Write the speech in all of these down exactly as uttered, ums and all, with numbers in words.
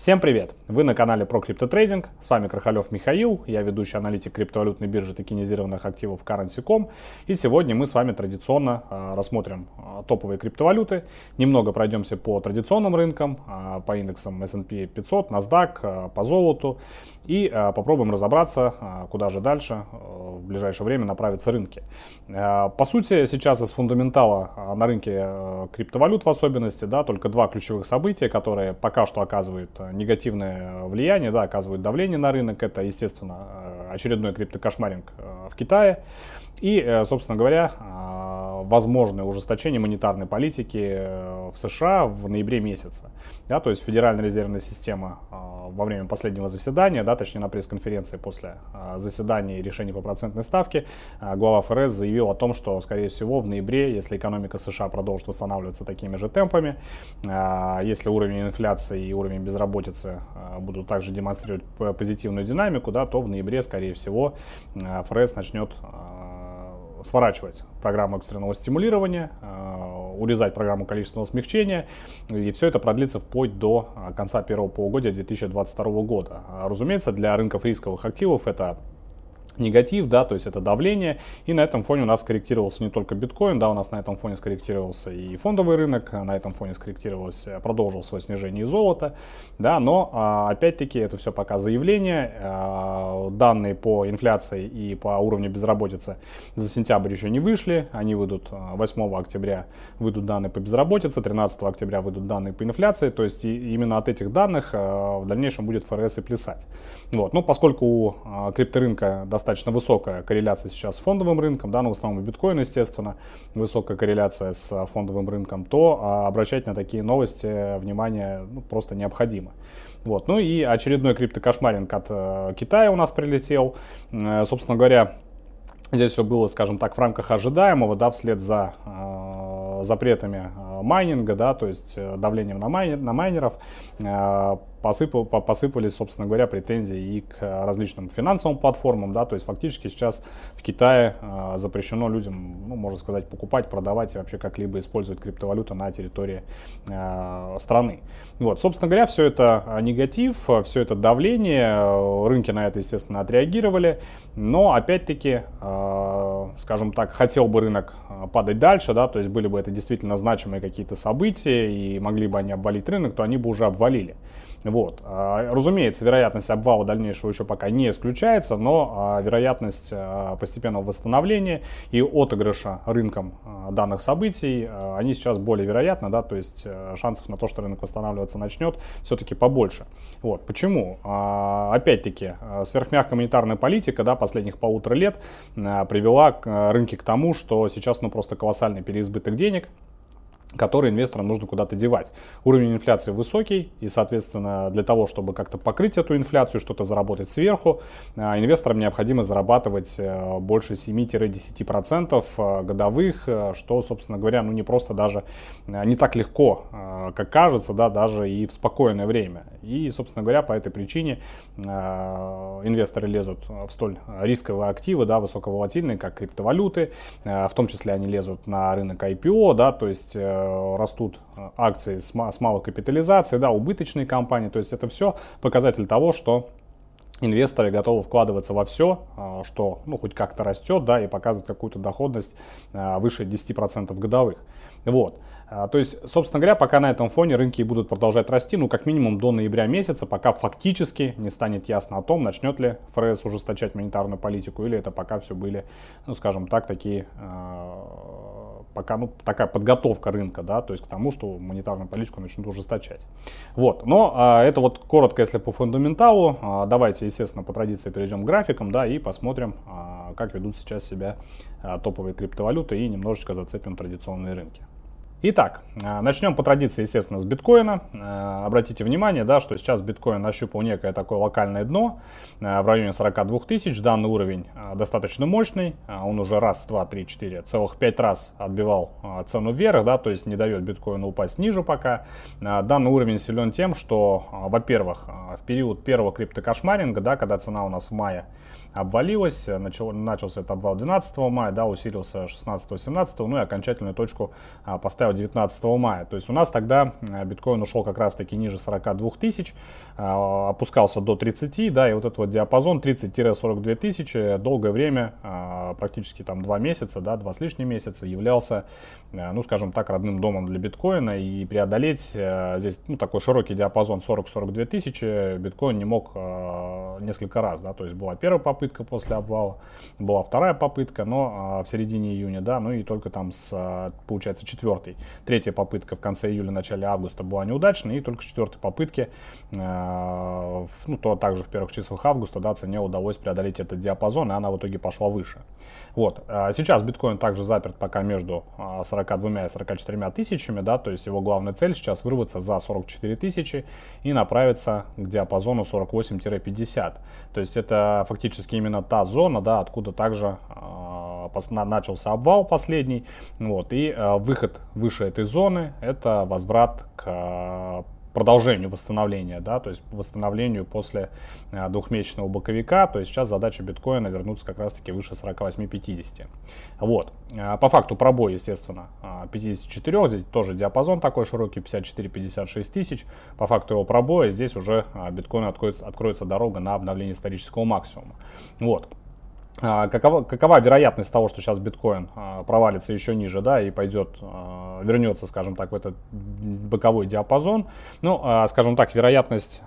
Всем привет! Вы на канале Pro CryptoTrading, с вами Крахалев Михаил, я ведущий аналитик криптовалютной биржи токенизированных активов Currency точка com, и сегодня мы с вами традиционно рассмотрим топовые криптовалюты, немного пройдемся по традиционным рынкам, по индексам эс энд пи пятьсот, NASDAQ, по золоту, и попробуем разобраться, куда же дальше в ближайшее время направятся рынки. По сути, сейчас из фундаментала на рынке криптовалют в особенности, да, только два ключевых события, которые пока что оказывают негативное влияние, да, оказывают давление на рынок. Это, естественно, очередной криптокошмаринг в Китае и, собственно говоря, возможное ужесточение монетарной политики в США в ноябре месяце. Да, то есть Федеральная резервная система во время последнего заседания, да, точнее на пресс-конференции после заседания и решения по процентной ставке, глава ФРС заявил о том, что, скорее всего, в ноябре, если экономика США продолжит восстанавливаться такими же темпами, если уровень инфляции и уровень безработицы будут также демонстрировать позитивную динамику, да, то в ноябре, скорее всего, ФРС начнет сворачивать программу экстренного стимулирования, урезать программу количественного смягчения, и все это продлится вплоть до конца первого полугодия две тысячи двадцать второго года. Разумеется, для рынков рисковых активов это негатив, да, то есть это давление, и на этом фоне у нас скорректировался не только биткоин, да, у нас на этом фоне скорректировался и фондовый рынок, на этом фоне скорректировалось, продолжил свое снижение золото, да, но опять-таки это все пока заявление, данные по инфляции и по уровню безработицы за сентябрь еще не вышли, они выйдут восьмого октября, выйдут данные по безработице, тринадцатого октября выйдут данные по инфляции, то есть именно от этих данных в дальнейшем будет ФРС и плясать. Вот, но поскольку у крипторынка достаточно достаточно высокая корреляция сейчас с фондовым рынком, да, но в основном и биткоин, естественно, высокая корреляция с фондовым рынком, то обращать на такие новости внимание, ну, просто необходимо. Вот. Ну и очередной криптокошмаринг от Китая у нас прилетел, собственно говоря, здесь все было, скажем так, в рамках ожидаемого, да, вслед за запретами майнинга, да, то есть давлением на, майнер, на майнеров, посыпал, посыпались, собственно говоря, претензии и к различным финансовым платформам, да, то есть фактически сейчас в Китае запрещено людям, ну, можно сказать, покупать, продавать и вообще как-либо использовать криптовалюту на территории страны. Вот, собственно говоря, все это негатив, все это давление, рынки на это, естественно, отреагировали, но опять-таки, скажем так, хотел бы рынок падать дальше, да, то есть были бы это действительно значимые какие-то события и могли бы они обвалить рынок, то они бы уже обвалили. Вот. Разумеется, вероятность обвала дальнейшего еще пока не исключается, но вероятность постепенного восстановления и отыгрыша рынком данных событий, они сейчас более вероятны, да, то есть шансов на то, что рынок восстанавливаться начнет, все-таки побольше. Вот. Почему? Опять-таки, сверхмягкая монетарная политика, да, последних полутора лет привела рынки к тому, что сейчас, ну, просто колоссальный переизбыток денег, которые инвесторам нужно куда-то девать. Уровень инфляции высокий, и, соответственно, для того, чтобы как-то покрыть эту инфляцию, что-то заработать сверху, инвесторам необходимо зарабатывать больше семи-десяти процентов годовых, что, собственно говоря, ну не просто даже, не так легко, как кажется, да, даже и в спокойное время. И, собственно говоря, по этой причине инвесторы лезут в столь рисковые активы, да, высоковолатильные, как криптовалюты, в том числе они лезут на рынок ай пи о, да, то есть растут акции с малой капитализацией, да, убыточные компании, то есть это все показатель того, что инвесторы готовы вкладываться во все, что, ну, хоть как-то растет, да, и показывает какую-то доходность выше десяти процентов годовых. Вот. То есть, собственно говоря, пока на этом фоне рынки будут продолжать расти, ну, как минимум до ноября месяца, пока фактически не станет ясно о том, начнет ли ФРС ужесточать монетарную политику, или это пока все были, ну, скажем так, такие, пока, ну, такая подготовка рынка, да, то есть к тому, что монетарную политику начнут ужесточать. Вот. Но это вот коротко, если по фундаменталу. Давайте, естественно, по традиции перейдем к графикам, да, и посмотрим, как ведут сейчас себя топовые криптовалюты, и немножечко зацепим традиционные рынки. Итак, начнем по традиции, естественно, с биткоина. Обратите внимание, да, что сейчас биткоин нащупал некое такое локальное дно в районе сорока двух тысяч. Данный уровень достаточно мощный. Он уже раз, два, три, четыре, целых пять раз отбивал цену вверх, да, то есть не дает биткоину упасть ниже пока. Данный уровень силен тем, что, во-первых, в период первого криптокошмаринга, да, когда цена у нас в мае обвалилась, начал, начался этот обвал двенадцатого мая, да, усилился шестнадцатого-семнадцатого, ну и окончательную точку поставил считаю, девятнадцатого мая. То есть у нас тогда биткоин ушел как раз-таки ниже сорока двух тысяч, опускался до тридцати, да, и вот этот вот диапазон тридцать — сорок две тысячи долгое время, практически там два месяца, да, два с лишним месяца, являлся, ну, скажем так, родным домом для биткоина. И преодолеть здесь, ну, такой широкий диапазон сорок — сорок две тысячи биткоин не мог несколько раз, да, то есть была первая попытка после обвала, была вторая попытка, но в середине июня, да, ну и только там с, получается, четвертой, третья попытка в конце июля, начале августа была неудачной, и только с четвертой попытки, ну, то также в первых числах августа, да, цене удалось преодолеть этот диапазон, и она в итоге пошла выше. Вот, сейчас биткоин также заперт пока между сорок двумя и сорок четырьмя тысячами, да, то есть его главная цель сейчас вырваться за сорок четыре тысячи и направиться к диапазону сорок восемь — пятьдесят. То есть это фактически именно та зона, да, откуда также начался обвал последний. Вот, и выход выше этой зоны — это возврат к продолжению восстановления, да, то есть восстановлению после э, двухмесячного боковика. То есть сейчас задача биткоина вернуться как раз таки выше сорока восьми — пятидесяти. Вот, э, по факту пробой, естественно, пятьдесят четыре, здесь тоже диапазон такой широкий, пятьдесят четыре — пятьдесят шесть тысяч, по факту его пробоя здесь уже э, биткоину откроется, откроется дорога на обновление исторического максимума. Вот. Какова, какова вероятность того, что сейчас биткоин провалится еще ниже, да, и пойдет, вернется, скажем так, в этот боковой диапазон? Ну, скажем так, вероятность,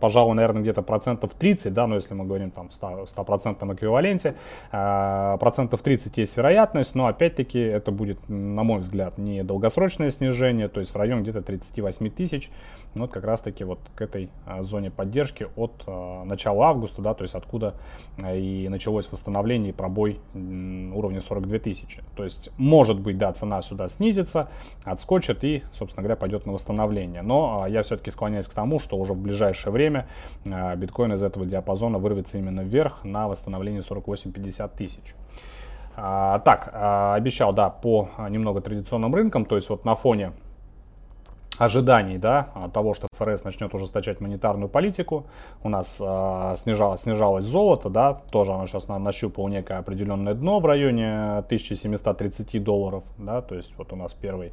пожалуй, наверное, где-то процентов тридцать, да, но если мы говорим там в ста процентном эквиваленте, процентов тридцать есть вероятность, но опять-таки это будет, на мой взгляд, не долгосрочное снижение, то есть в район где-то тридцати восьми тысяч, вот как раз-таки вот к этой зоне поддержки от начала августа, да, то есть откуда и началось восстановление и пробой уровня сорок две тысячи. То есть, может быть, да, цена сюда снизится, отскочит и, собственно говоря, пойдет на восстановление. Но я все-таки склоняюсь к тому, что уже в ближайшее время биткоин из этого диапазона вырвется именно вверх на восстановление сорок восемь — пятьдесят тысяч. Так, обещал, да, по немного традиционным рынкам, то есть вот на фоне ожиданий, да, того, что ФРС начнет ужесточать монетарную политику. У нас э, снижалось, снижалось золото, да, тоже оно сейчас на, нащупало некое определенное дно в районе тысячи семисот тридцати долларов, да, то есть вот у нас первый,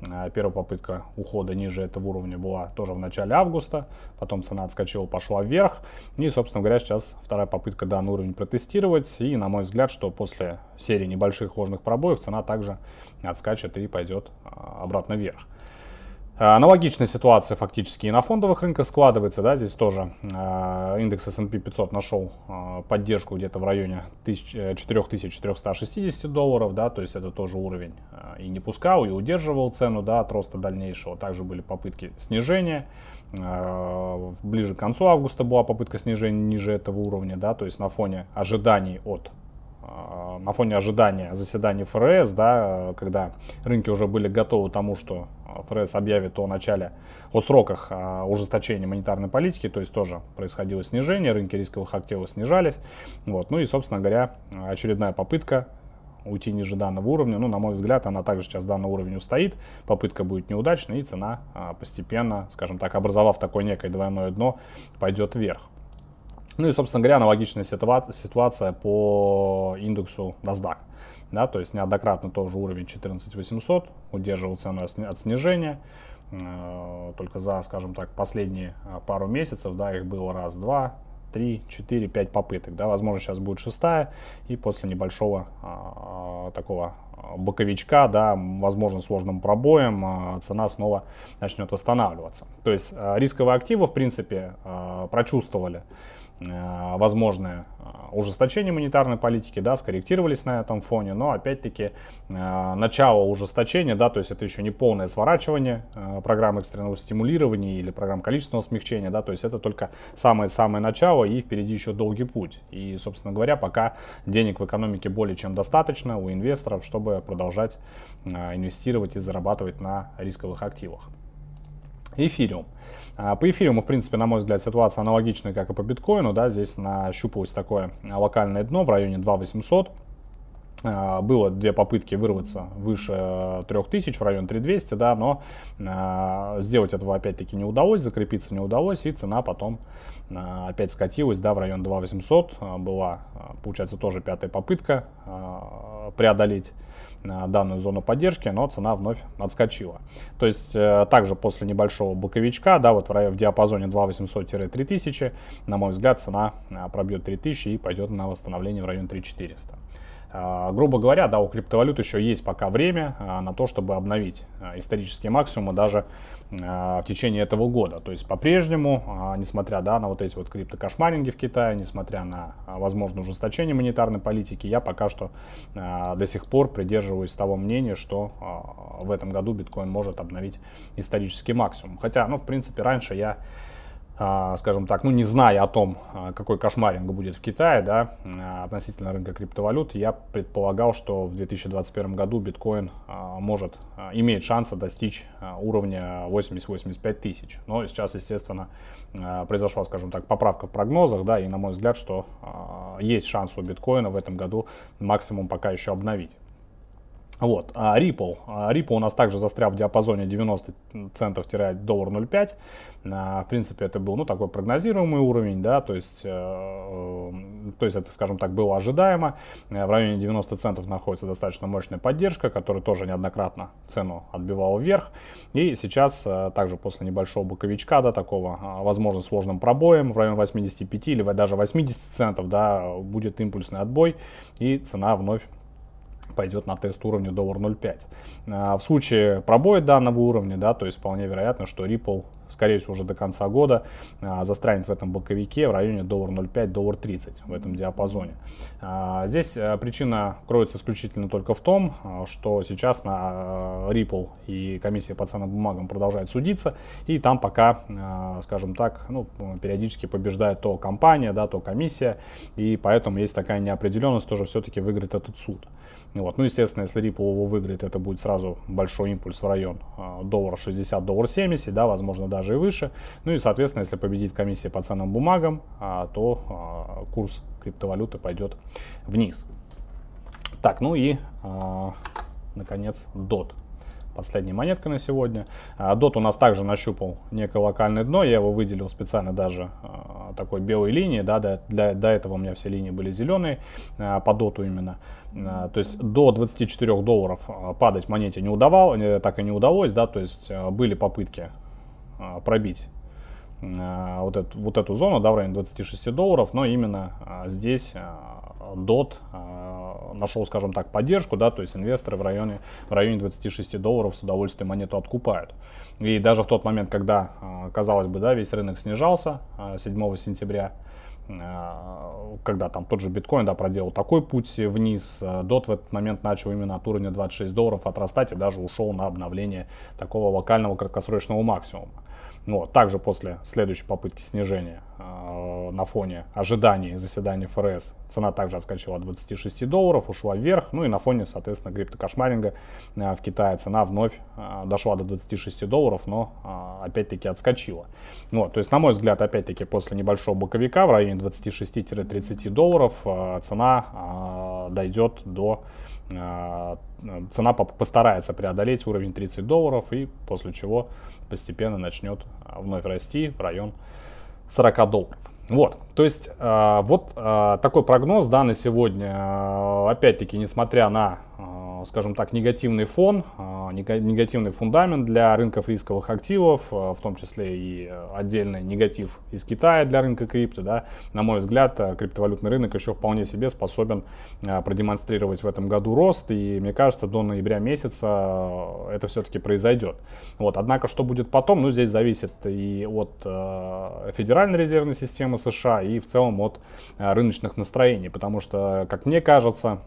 э, первая попытка ухода ниже этого уровня была тоже в начале августа, потом цена отскочила, пошла вверх, и, собственно говоря, сейчас вторая попытка данный уровень протестировать, и, на мой взгляд, что после серии небольших ложных пробоев цена также отскачет и пойдет э, обратно вверх. Аналогичная ситуация фактически и на фондовых рынках складывается, да, здесь тоже э, индекс эс энд пи пятьсот нашел э, поддержку где-то в районе четыре тысячи триста шестьдесят долларов, да, то есть это тоже уровень э, и не пускал, и удерживал цену, да, от роста дальнейшего. Также были попытки снижения, э, ближе к концу августа была попытка снижения ниже этого уровня, да, то есть на фоне ожиданий от э, на фоне ожидания заседания ФРС, да, э, когда рынки уже были готовы к тому, что ФРС объявит о начале, о сроках а, ужесточения монетарной политики, то есть тоже происходило снижение, рынки рисковых активов снижались, вот, ну и, собственно говоря, очередная попытка уйти ниже данного уровня, ну, на мой взгляд, она также сейчас данный уровень устоит, попытка будет неудачной, и цена а, постепенно, скажем так, образовав такое некое двойное дно, пойдет вверх. Ну и, собственно говоря, аналогичная ситуация по индексу NASDAQ. Да, то есть неоднократно тоже уровень четырнадцать тысяч восемьсот, удерживал цену от снижения. Только за, скажем так, последние пару месяцев, да, их было раз, два, три, четыре, пять попыток. Да, возможно, сейчас будет шестая, и после небольшого а, такого боковичка, да, возможно, сложным пробоем, а, цена снова начнет восстанавливаться. То есть а, рисковые активы, в принципе, а, прочувствовали возможное ужесточение монетарной политики, да, скорректировались на этом фоне, но опять-таки начало ужесточения, да, то есть это еще не полное сворачивание программ экстренного стимулирования или программ количественного смягчения, да, то есть это только самое-самое начало, и впереди еще долгий путь. И, собственно говоря, пока денег в экономике более чем достаточно у инвесторов, чтобы продолжать инвестировать и зарабатывать на рисковых активах. Эфириум. По эфириуму, в принципе, на мой взгляд, ситуация аналогичная, как и по биткоину, да, здесь нащупалось такое локальное дно в районе две тысячи восемьсот. Было две попытки вырваться выше трёх тысяч, в район три тысячи двести, да, но э, сделать этого опять-таки не удалось, закрепиться не удалось, и цена потом э, опять скатилась, да, в район две тысячи восемьсот. Была, получается, тоже пятая попытка э, преодолеть данную зону поддержки, но цена вновь отскочила. То есть также после небольшого боковичка, да, вот в диапазоне две тысячи восемьсот - три тысячи, на мой взгляд, цена пробьет три тысячи и пойдет на восстановление в район три тысячи четыреста. Грубо говоря, да, у криптовалют еще есть пока время на то, чтобы обновить исторические максимумы даже в течение этого года. То есть по-прежнему, несмотря, да, на вот эти вот криптокошмаринги в Китае, несмотря на возможное ужесточение монетарной политики, я пока что до сих пор придерживаюсь того мнения, что в этом году биткоин может обновить исторический максимум. Хотя, ну, в принципе, раньше я, скажем так, ну, не зная о том, какой кошмаринг будет в Китае, да, относительно рынка криптовалют, я предполагал, что в две тысячи двадцать первом году биткоин может, имеет шансы достичь уровня восемьдесят - восемьдесят пять тысяч. Но сейчас, естественно, произошла, скажем так, поправка в прогнозах, да, и на мой взгляд, что есть шанс у биткоина в этом году максимум пока еще обновить. Вот, Ripple. Ripple у нас также застрял в диапазоне девяносто центов - доллар ноль пять. В принципе, это был, ну, такой прогнозируемый уровень, да, то есть, э, то есть это, скажем так, было ожидаемо. В районе девяноста центов находится достаточно мощная поддержка, которая тоже неоднократно цену отбивала вверх. И сейчас, э, также после небольшого боковичка, да, такого, возможно, сложным пробоем в районе восьмидесяти пяти или даже восьмидесяти центов, да, будет импульсный отбой, и цена вновь пойдет на тест уровня доллар ноль пять. В случае пробоя данного уровня, да, то есть вполне вероятно, что Ripple, скорее всего, уже до конца года застрянет в этом боковике в районе доллар ноль пять - доллар тридцать в этом диапазоне. Здесь причина кроется исключительно только в том, что сейчас на Ripple и комиссия по ценным бумагам продолжает судиться, и там пока, скажем так, ну, периодически побеждает то компания, да, то комиссия, и поэтому есть такая неопределенность, тоже все-таки выиграет этот суд. Вот. Ну, естественно, если Ripple его выиграет, это будет сразу большой импульс в район доллар шестьдесят - доллар семьдесят, да, возможно, даже и выше. Ну и, соответственно, если победит комиссия по ценным бумагам, то курс криптовалюты пойдет вниз. Так, ну и, наконец, дот. Последняя монетка на сегодня. дот у нас также нащупал некое локальное дно. Я его выделил специально даже такой белой линии. Да, до, до, до этого у меня все линии были зеленые, по доту именно. То есть до двадцати четырёх долларов падать монете не удавалось, так и не удалось. Да, то есть были попытки пробить вот эту, вот эту зону, да, в районе двадцати шести долларов, но именно здесь дот нашел, скажем так, поддержку, да, то есть инвесторы в районе, в районе двадцати шести долларов с удовольствием монету откупают. И даже в тот момент, когда, казалось бы, да, весь рынок снижался седьмого сентября, когда там тот же биткоин, да, проделал такой путь вниз, дот в этот момент начал именно от уровня двадцати шести долларов отрастать и даже ушел на обновление такого локального краткосрочного максимума. Вот. Также после следующей попытки снижения э, на фоне ожиданий заседания ФРС цена также отскочила от двадцати шести долларов, ушла вверх. Ну и на фоне, соответственно, криптокошмаринга э, в Китае цена вновь э, дошла до двадцати шести долларов, но э, опять-таки отскочила. Вот. То есть, на мой взгляд, опять-таки после небольшого боковика в районе двадцати шести - тридцати долларов э, цена э, дойдет до... Э, цена постарается преодолеть уровень тридцати долларов, и после чего постепенно начнет вновь расти в район сорока долларов. Вот, то есть вот такой прогноз, да, на сегодня. Опять-таки, несмотря на, скажем так, негативный фон, негативный фундамент для рынков рисковых активов, в том числе и отдельный негатив из Китая для рынка крипто, да, на мой взгляд, криптовалютный рынок еще вполне себе способен продемонстрировать в этом году рост, и мне кажется, до ноября месяца это все-таки произойдет. Вот, однако, что будет потом, ну, здесь зависит и от Федеральной резервной системы США и в целом от а, рыночных настроений, потому что, как мне кажется,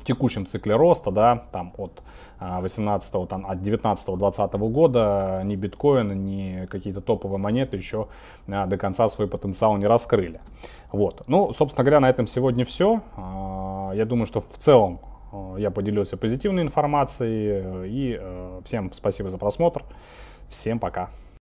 в текущем цикле роста, да, там от восемнадцатого, там от девятнадцатого - двадцатого года ни биткоин, ни какие-то топовые монеты еще а, до конца свой потенциал не раскрыли. Вот, ну, собственно говоря, на этом сегодня все. А, я думаю, что в целом а, я поделился позитивной информацией, и а, всем спасибо за просмотр, всем пока.